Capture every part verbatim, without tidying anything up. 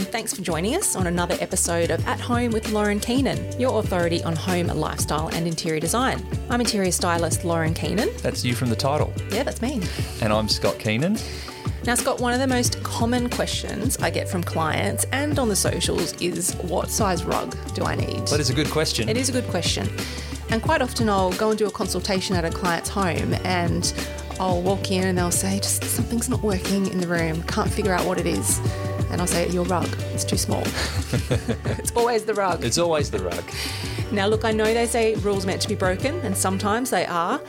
and thanks for joining us on another episode of At Home with Lauren Keenan, your authority on home, lifestyle and interior design. I'm interior stylist Lauren Keenan. That's you from the title. Yeah, that's me. And I'm Scott Keenan. Now, Scott, one of the most common questions I get from clients and on the socials is, what size rug do I need? That is a good question. It is a good question. And quite often I'll go and do a consultation at a client's home and I'll walk in and they'll say, just something's not working in the room, can't figure out what it is. And I'll say, your rug, it's too small. It's always the rug. It's always the rug. Now, look, I know they say rules meant to be broken, and sometimes they are,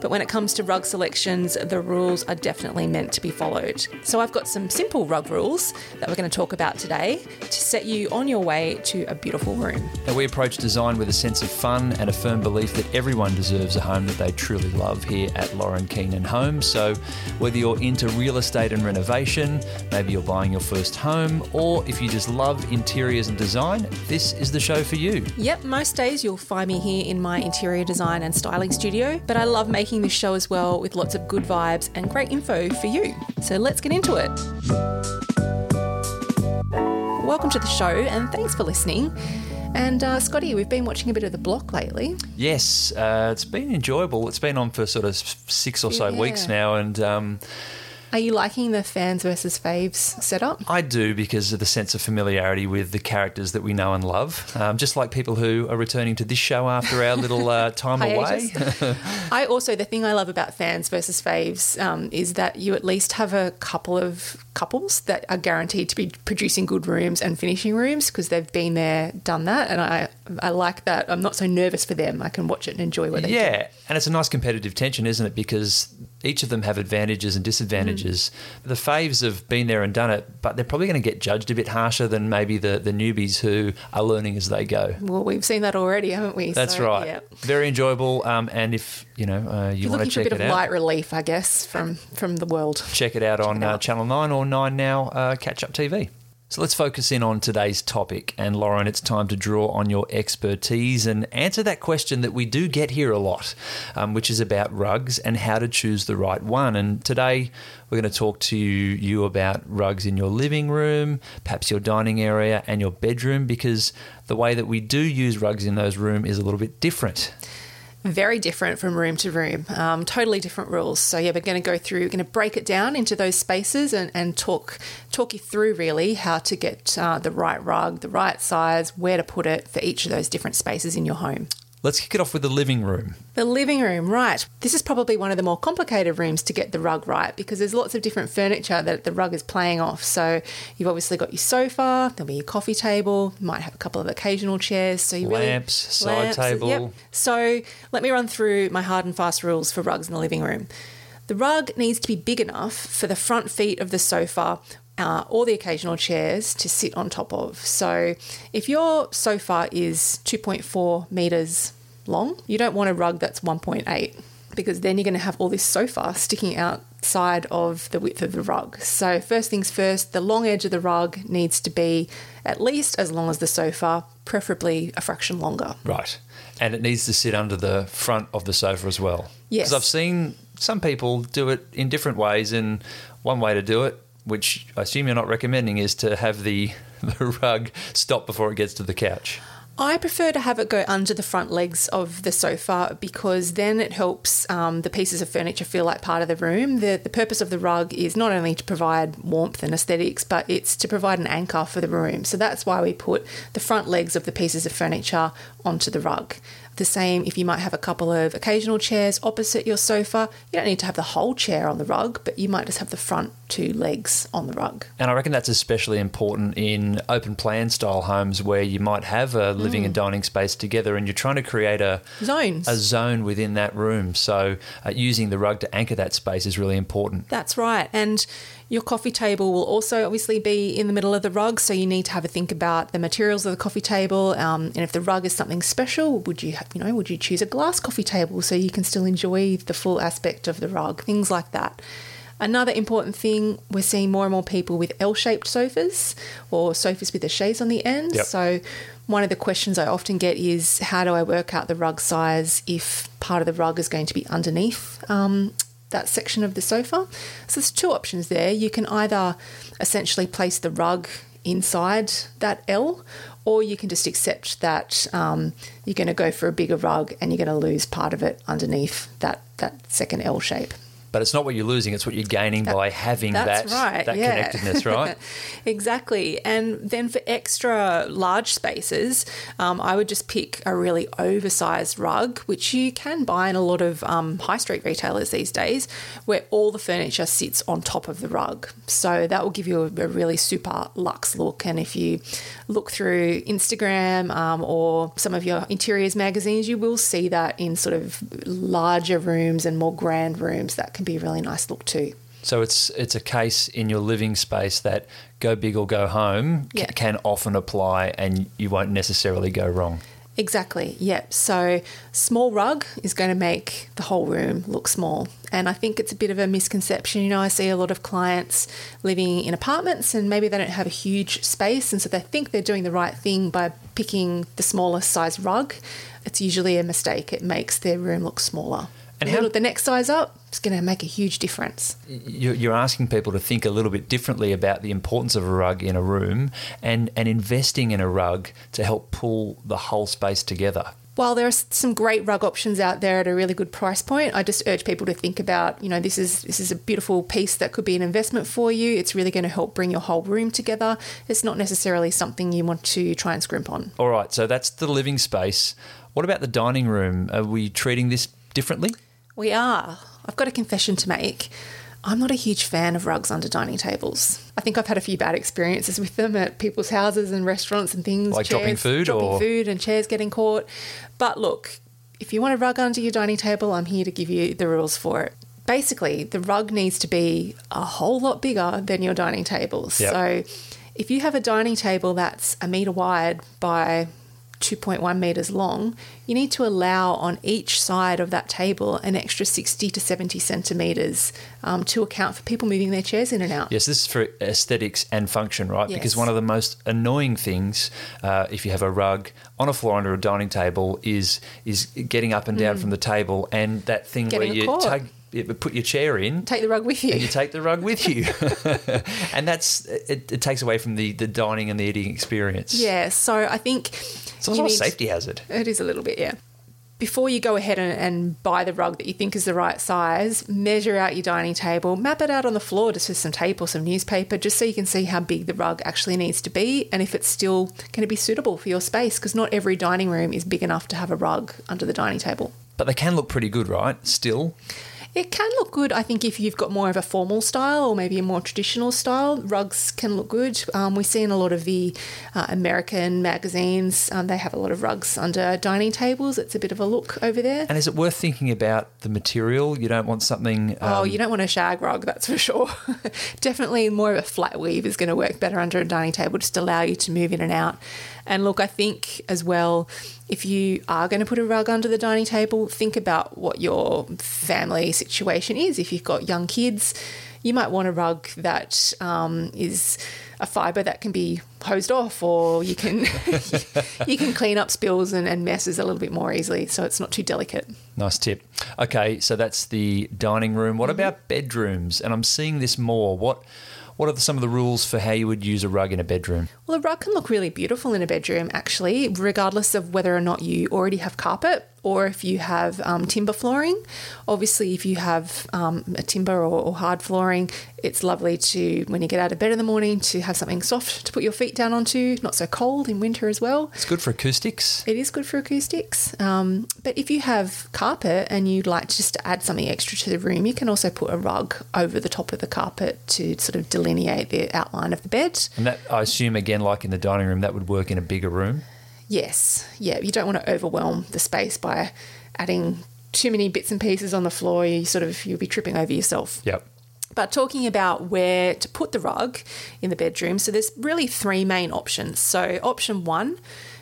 but when it comes to rug selections, the rules are definitely meant to be followed. So I've got some simple rug rules that we're going to talk about today to set you on your way to a beautiful room. Now, we approach design with a sense of fun and a firm belief that everyone deserves a home that they truly love here at Lauren Keenan Home. So whether you're into real estate and renovation, maybe you're buying your first home, or if you just love interiors and design, this is the show for you. Yep, most days you'll find me here in my interior design and styling studio, but I love making this show as well with lots of good vibes and great info for you. So let's get into it. Welcome to the show and thanks for listening. And uh, Scotty, we've been watching a bit of The Block lately. Yes, uh, it's been enjoyable. It's been on for sort of six or so yeah. weeks now, and... Um, Are you liking the fans versus faves setup? I do, because of the sense of familiarity with the characters that we know and love, um, just like people who are returning to this show after our little uh, time away. I also, the thing I love about fans versus faves um, is that you at least have a couple of couples that are guaranteed to be producing good rooms and finishing rooms because they've been there, done that, and I I like that. I'm not so nervous for them. I can watch it and enjoy what they yeah. do. Yeah, and it's a nice competitive tension, isn't it, because each of them have advantages and disadvantages. Mm. The faves have been there and done it, but they're probably going to get judged a bit harsher than maybe the, the newbies who are learning as they go. Well, we've seen that already, haven't we? That's so, right. Yeah. Very enjoyable. Um, and if you know uh, you You're want to check it out, looking for a bit of light relief, I guess, from from the world. Check it out check on it out. Uh, Channel nine or nine now uh, Catch Up T V. So let's focus in on today's topic. And, Lauren, it's time to draw on your expertise and answer that question that we do get here a lot, um, which is about rugs and how to choose the right one. And today we're going to talk to you about rugs in your living room, perhaps your dining area and your bedroom, because the way that we do use rugs in those rooms is a little bit different. Very different from room to room, um, totally different rules. So, yeah, we're going to go through, we're going to break it down into those spaces and, and talk talk you through really how to get uh, the right rug, the right size, where to put it for each of those different spaces in your home. Let's kick it off with the living room. The living room, right. This is probably one of the more complicated rooms to get the rug right because there's lots of different furniture that the rug is playing off. So you've obviously got your sofa, there'll be your coffee table, you might have a couple of occasional chairs. So you Lamps, really, lamps, side table. Yep. So let me run through my hard and fast rules for rugs in the living room. The rug needs to be big enough for the front feet of the sofa Uh, or the occasional chairs to sit on top of. So if your sofa is two point four metres long, you don't want a rug that's one point eight because then you're going to have all this sofa sticking outside of the width of the rug. So first things first, the long edge of the rug needs to be at least as long as the sofa, preferably a fraction longer. Right. And it needs to sit under the front of the sofa as well. Yes. Because I've seen some people do it in different ways, and one way to do it, which I assume you're not recommending, is to have the, the rug stop before it gets to the couch. I prefer to have it go under the front legs of the sofa because then it helps um, the pieces of furniture feel like part of the room. The, the purpose of the rug is not only to provide warmth and aesthetics, but it's to provide an anchor for the room. So that's why we put the front legs of the pieces of furniture onto the rug. The same if you might have a couple of occasional chairs opposite your sofa. You don't need to have the whole chair on the rug, but you might just have the front two legs on the rug. And I reckon that's especially important in open plan style homes where you might have a living mm. and dining space together and you're trying to create a, Zones. a zone within that room. So uh, using the rug to anchor that space is really important. That's right. And your coffee table will also obviously be in the middle of the rug, so you need to have a think about the materials of the coffee table. Um, and if the rug is something special, would you, you know, would you choose a glass coffee table so you can still enjoy the full aspect of the rug? Things like that. Another important thing, we're seeing more and more people with L-shaped sofas or sofas with the chaise on the end. Yep. So one of the questions I often get is, how do I work out the rug size if part of the rug is going to be underneath Um, that section of the sofa? So there's two options there. You can either essentially place the rug inside that L, or you can just accept that um, you're going to go for a bigger rug and you're going to lose part of it underneath that, that second L shape. But it's not what you're losing, it's what you're gaining that, by having that, right, that yeah. connectedness, right? Exactly. And then for extra large spaces, um, I would just pick a really oversized rug, which you can buy in a lot of um, high street retailers these days, where all the furniture sits on top of the rug. So that will give you a, a really super luxe look. And if you look through Instagram um, or some of your interiors magazines, you will see that in sort of larger rooms and more grand rooms. That can be a really nice look too. So it's it's a case in your living space that go big or go home yeah. c- can often apply, and you won't necessarily go wrong. Exactly, yep. So small rug is going to make the whole room look small. And I think it's a bit of a misconception. You know, I see a lot of clients living in apartments and maybe they don't have a huge space, and so they think they're doing the right thing by picking the smallest size rug. It's usually a mistake. It makes their room look smaller. And how, the next size up, it's going to make a huge difference. You're asking people to think a little bit differently about the importance of a rug in a room and, and investing in a rug to help pull the whole space together. While there are some great rug options out there at a really good price point, I just urge people to think about, you know, this is this is a beautiful piece that could be an investment for you. It's really going to help bring your whole room together. It's not necessarily something you want to try and scrimp on. All right, so that's the living space. What about the dining room? Are we treating this differently? We are. I've got a confession to make. I'm not a huge fan of rugs under dining tables. I think I've had a few bad experiences with them at people's houses and restaurants and things. Like chairs, dropping food? Dropping or... food and chairs getting caught. But look, if you want a rug under your dining table, I'm here to give you the rules for it. Basically, the rug needs to be a whole lot bigger than your dining table. Yep. So if you have a dining table that's a metre wide by two point one metres long, you need to allow on each side of that table an extra sixty to seventy centimetres um, to account for people moving their chairs in and out. Yes, this is for aesthetics and function, right? Yes. Because one of the most annoying things uh, if you have a rug on a floor under a dining table is is getting up and down mm. from the table, and that thing getting where you tug, put your chair in. Take the rug with you. And you take the rug with you. And that's it, it takes away from the, the dining and the eating experience. Yeah, so I think... It's a little safety hazard. It is a little bit, yeah. Before you go ahead and, and buy the rug that you think is the right size, measure out your dining table, map it out on the floor just with some tape or some newspaper, just so you can see how big the rug actually needs to be and if it's still going to be suitable for your space, because not every dining room is big enough to have a rug under the dining table. But they can look pretty good, right, still? It can look good, I think, if you've got more of a formal style or maybe a more traditional style. Rugs can look good. Um, we see in a lot of the uh, American magazines, um, they have a lot of rugs under dining tables. It's a bit of a look over there. And is it worth thinking about the material? You don't want something... Um... Oh, you don't want a shag rug, that's for sure. Definitely more of a flat weave is going to work better under a dining table, just to allow you to move in and out. And look, I think as well, if you are going to put a rug under the dining table, think about what your family situation is. If you've got young kids, you might want a rug that um, is a fibre that can be hosed off, or you can you can clean up spills and, and messes a little bit more easily, so it's not too delicate. Nice tip. Okay, so that's the dining room. What mm-hmm. about bedrooms? And I'm seeing this more. What What are the, some of the rules for how you would use a rug in a bedroom? Well, a rug can look really beautiful in a bedroom, actually, regardless of whether or not you already have carpet or if you have um, timber flooring. Obviously, if you have um, a timber or, or hard flooring, it's lovely to, when you get out of bed in the morning, to have something soft to put your feet down onto, not so cold in winter as well. It's good for acoustics. It is good for acoustics. Um, but if you have carpet and you'd like just to add something extra to the room, you can also put a rug over the top of the carpet to sort of delineate the outline of the bed. And that, I assume, again, like in the dining room, that would work in a bigger room? Yes. Yeah, you don't want to overwhelm the space by adding too many bits and pieces on the floor. You sort of, you'll be tripping over yourself. Yep. But talking about where to put the rug in the bedroom, so there's really three main options. So option one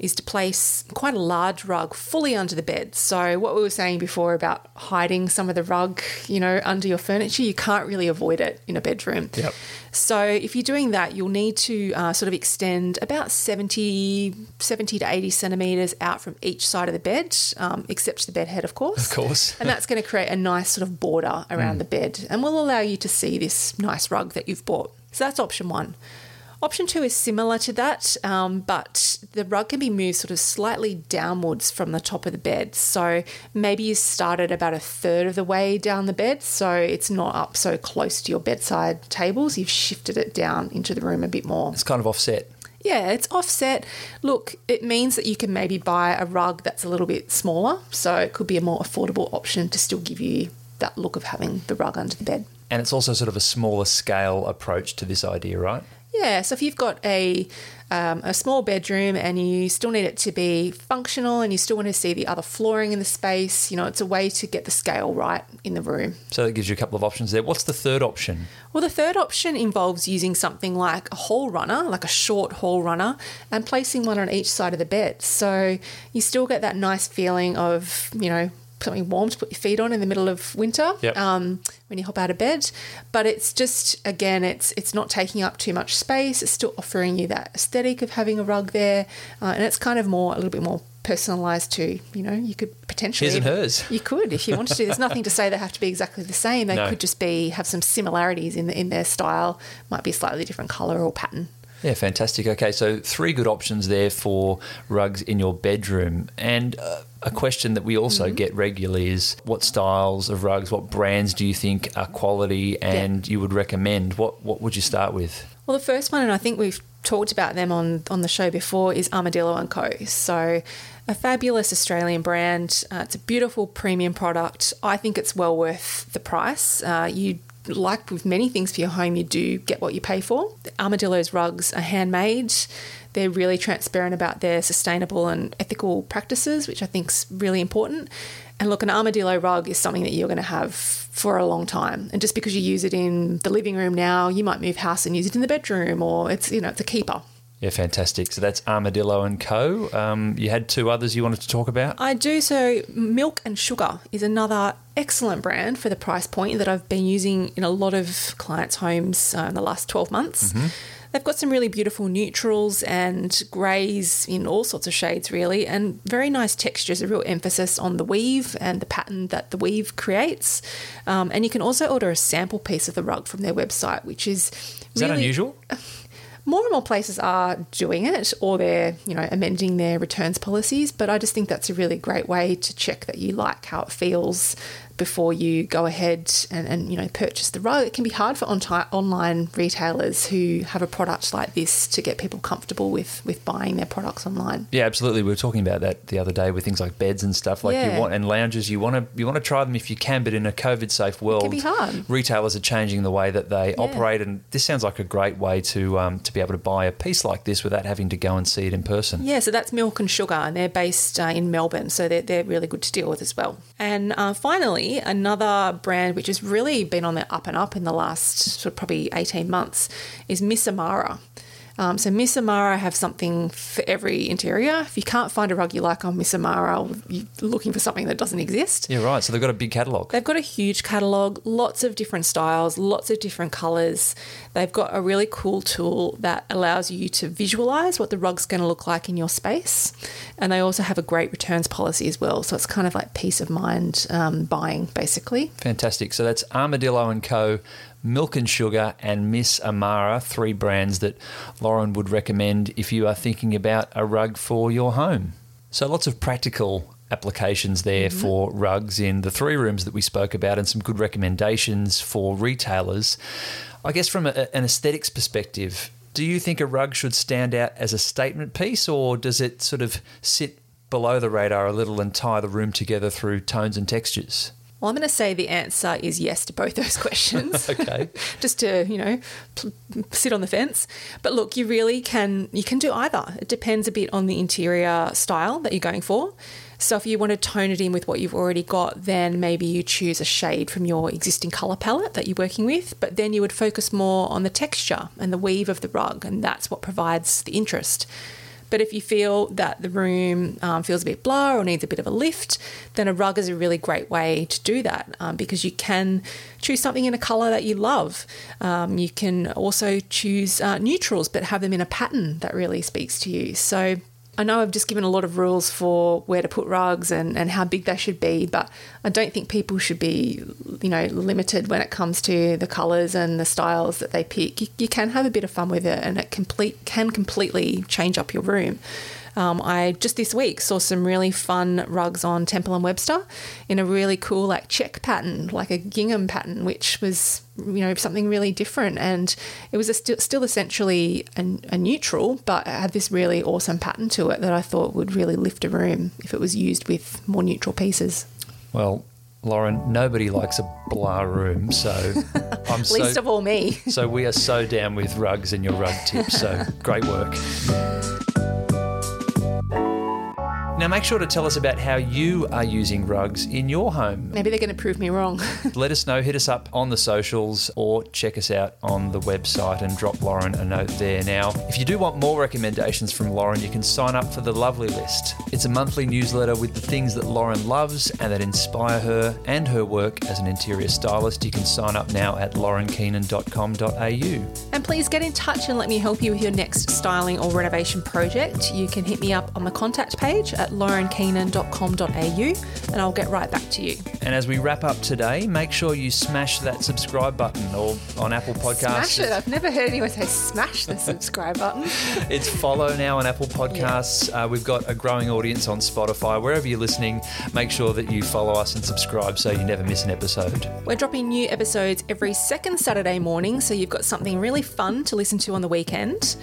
is to place quite a large rug fully under the bed. So what we were saying before about hiding some of the rug, you know, under your furniture, you can't really avoid it in a bedroom. Yep. So if you're doing that, you'll need to uh, sort of extend about seventy, seventy to eighty centimetres out from each side of the bed, um, except the bed head, of course. Of course. And that's going to create a nice sort of border around mm. the bed and will allow you to see this nice rug that you've bought. So that's option one. Option two is similar to that, um, but the rug can be moved sort of slightly downwards from the top of the bed. So maybe you started about a third of the way down the bed, so it's not up so close to your bedside tables. You've shifted it down into the room a bit more. It's kind of offset. Yeah, it's offset. Look, it means that you can maybe buy a rug that's a little bit smaller, so it could be a more affordable option to still give you that look of having the rug under the bed. And it's also sort of a smaller scale approach to this idea, right? Yeah, so if you've got a um, a small bedroom and you still need it to be functional and you still want to see the other flooring in the space, you know, it's a way to get the scale right in the room. So that gives you a couple of options there. What's the third option? Well, the third option involves using something like a hall runner, like a short hall runner, and placing one on each side of the bed. So you still get that nice feeling of, you know, something warm to put your feet on in the middle of winter, yep. um, when you hop out of bed. But it's just, again, it's it's not taking up too much space. It's still offering you that aesthetic of having a rug there, uh, and it's kind of more a little bit more personalised too. You know, you could potentially his and hers. You could, if you wanted to. There's nothing to say they have to be exactly the same. They no. could just be have some similarities in the, in their style. Might be a slightly different colour or pattern. Yeah, fantastic. Okay, so three good options there for rugs in your bedroom. And uh, a question that we also mm-hmm. get regularly is, what styles of rugs, what brands do you think are quality and yeah. you would recommend? What what would you start with? Well, the first one, and I think we've talked about them on, on the show before, is Armadillo and Co. So a fabulous Australian brand. Uh, it's a beautiful premium product. I think it's well worth the price. Uh, you Like with many things for your home, you do get what you pay for. Armadillo's rugs are handmade. They're really transparent about their sustainable and ethical practices, which I think is really important. And look, an Armadillo rug is something that you're going to have for a long time. And just because you use it in the living room now, you might move house and use it in the bedroom, or it's, you know, it's a keeper. Yeah, fantastic. So that's Armadillo and Co. Um, you had two others you wanted to talk about? I do. So Milk and Sugar is another excellent brand for the price point that I've been using in a lot of clients' homes uh, in the last twelve months. Mm-hmm. They've got some really beautiful neutrals and greys in all sorts of shades, really, and very nice textures, a real emphasis on the weave and the pattern that the weave creates. Um, and you can also order a sample piece of the rug from their website, which is, is really... Is that unusual? More and more places are doing it, or they're, you know, amending their returns policies, but I just think that's a really great way to check that you like how it feels before you go ahead and, and you know, purchase the rug. It can be hard for on- online retailers who have a product like this to get people comfortable with, with buying their products online. Yeah, absolutely. We were talking about that the other day with things like beds and stuff like yeah. you want and lounges. You want to you want to try them if you can, but in a COVID-safe world, it can be hard. Retailers are changing the way that they yeah. operate, and this sounds like a great way to um, to be able to buy a piece like this without having to go and see it in person. Yeah, so that's Milk and Sugar, and they're based uh, in Melbourne, so they're they're really good to deal with as well. And uh, finally, another brand which has really been on the up and up in the last sort of probably eighteen months is Miss Amara. Um, so Miss Amara have something for every interior. If you can't find a rug you like on Miss Amara, you're looking for something that doesn't exist. Yeah, right. So they've got a big catalogue. They've got a huge catalogue, lots of different styles, lots of different colours. They've got a really cool tool that allows you to visualise what the rug's going to look like in your space. And they also have a great returns policy as well. So it's kind of like peace of mind um, buying, basically. Fantastic. So that's Armadillo and Co., Milk and Sugar, and Miss Amara, three brands that Lauren would recommend if you are thinking about a rug for your home. So lots of practical applications there mm-hmm. for rugs in the three rooms that we spoke about, and some good recommendations for retailers. I guess from a, an aesthetics perspective, do you think a rug should stand out as a statement piece, or does it sort of sit below the radar a little and tie the room together through tones and textures? Well, I'm going to say the answer is yes to both those questions. Okay. Just to, you know, pl- sit on the fence. But look, you really can you can do either. It depends a bit on the interior style that you're going for. So if you want to tone it in with what you've already got, then maybe you choose a shade from your existing colour palette that you're working with, but then you would focus more on the texture and the weave of the rug, and that's what provides the interest. But if you feel that the room um, feels a bit blah or needs a bit of a lift, then a rug is a really great way to do that um, because you can choose something in a colour that you love. Um, you can also choose uh, neutrals but have them in a pattern that really speaks to you. So I know I've just given a lot of rules for where to put rugs and, and how big they should be, but I don't think people should be, you know, limited when it comes to the colours and the styles that they pick. You, you can have a bit of fun with it, and it complete can completely change up your room. Um, I just this week saw some really fun rugs on Temple and Webster in a really cool like check pattern, like a gingham pattern, which was, you know, something really different. And it was a st- still essentially a, a neutral, but it had this really awesome pattern to it that I thought would really lift a room if it was used with more neutral pieces. Well, Lauren, nobody likes a blah room, so I'm least so... least of all me. So we are so down with rugs and your rug tips, so great work. Now, make sure to tell us about how you are using rugs in your home. Maybe they're going to prove me wrong. Let us know. Hit us up on the socials or check us out on the website and drop Lauren a note there. Now, if you do want more recommendations from Lauren, you can sign up for the Lovely List. It's a monthly newsletter with the things that Lauren loves and that inspire her and her work as an interior stylist. You can sign up now at lauren keenan dot com dot a u. And please get in touch and let me help you with your next styling or renovation project. You can hit me up on the contact page at lauren keenan dot com dot a u, and I'll get right back to you. And as we wrap up today, make sure you smash that subscribe button, or on Apple Podcasts. Smash it. I've never heard anyone say smash the subscribe button. It's follow now on Apple Podcasts. Yeah. Uh, we've got a growing audience on Spotify. Wherever you're listening, make sure that you follow us and subscribe so you never miss an episode. We're dropping new episodes every second Saturday morning, so you've got something really fun to listen to on the weekend.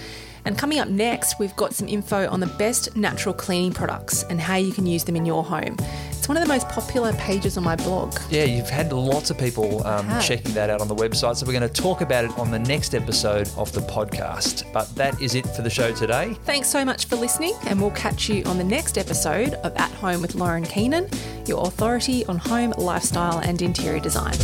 And coming up next, we've got some info on the best natural cleaning products and how you can use them in your home. It's one of the most popular pages on my blog. Yeah, you've had lots of people um, checking that out on the website, so we're going to talk about it on the next episode of the podcast. But that is it for the show today. Thanks so much for listening, and we'll catch you on the next episode of At Home with Lauren Keenan, your authority on home, lifestyle and interior design.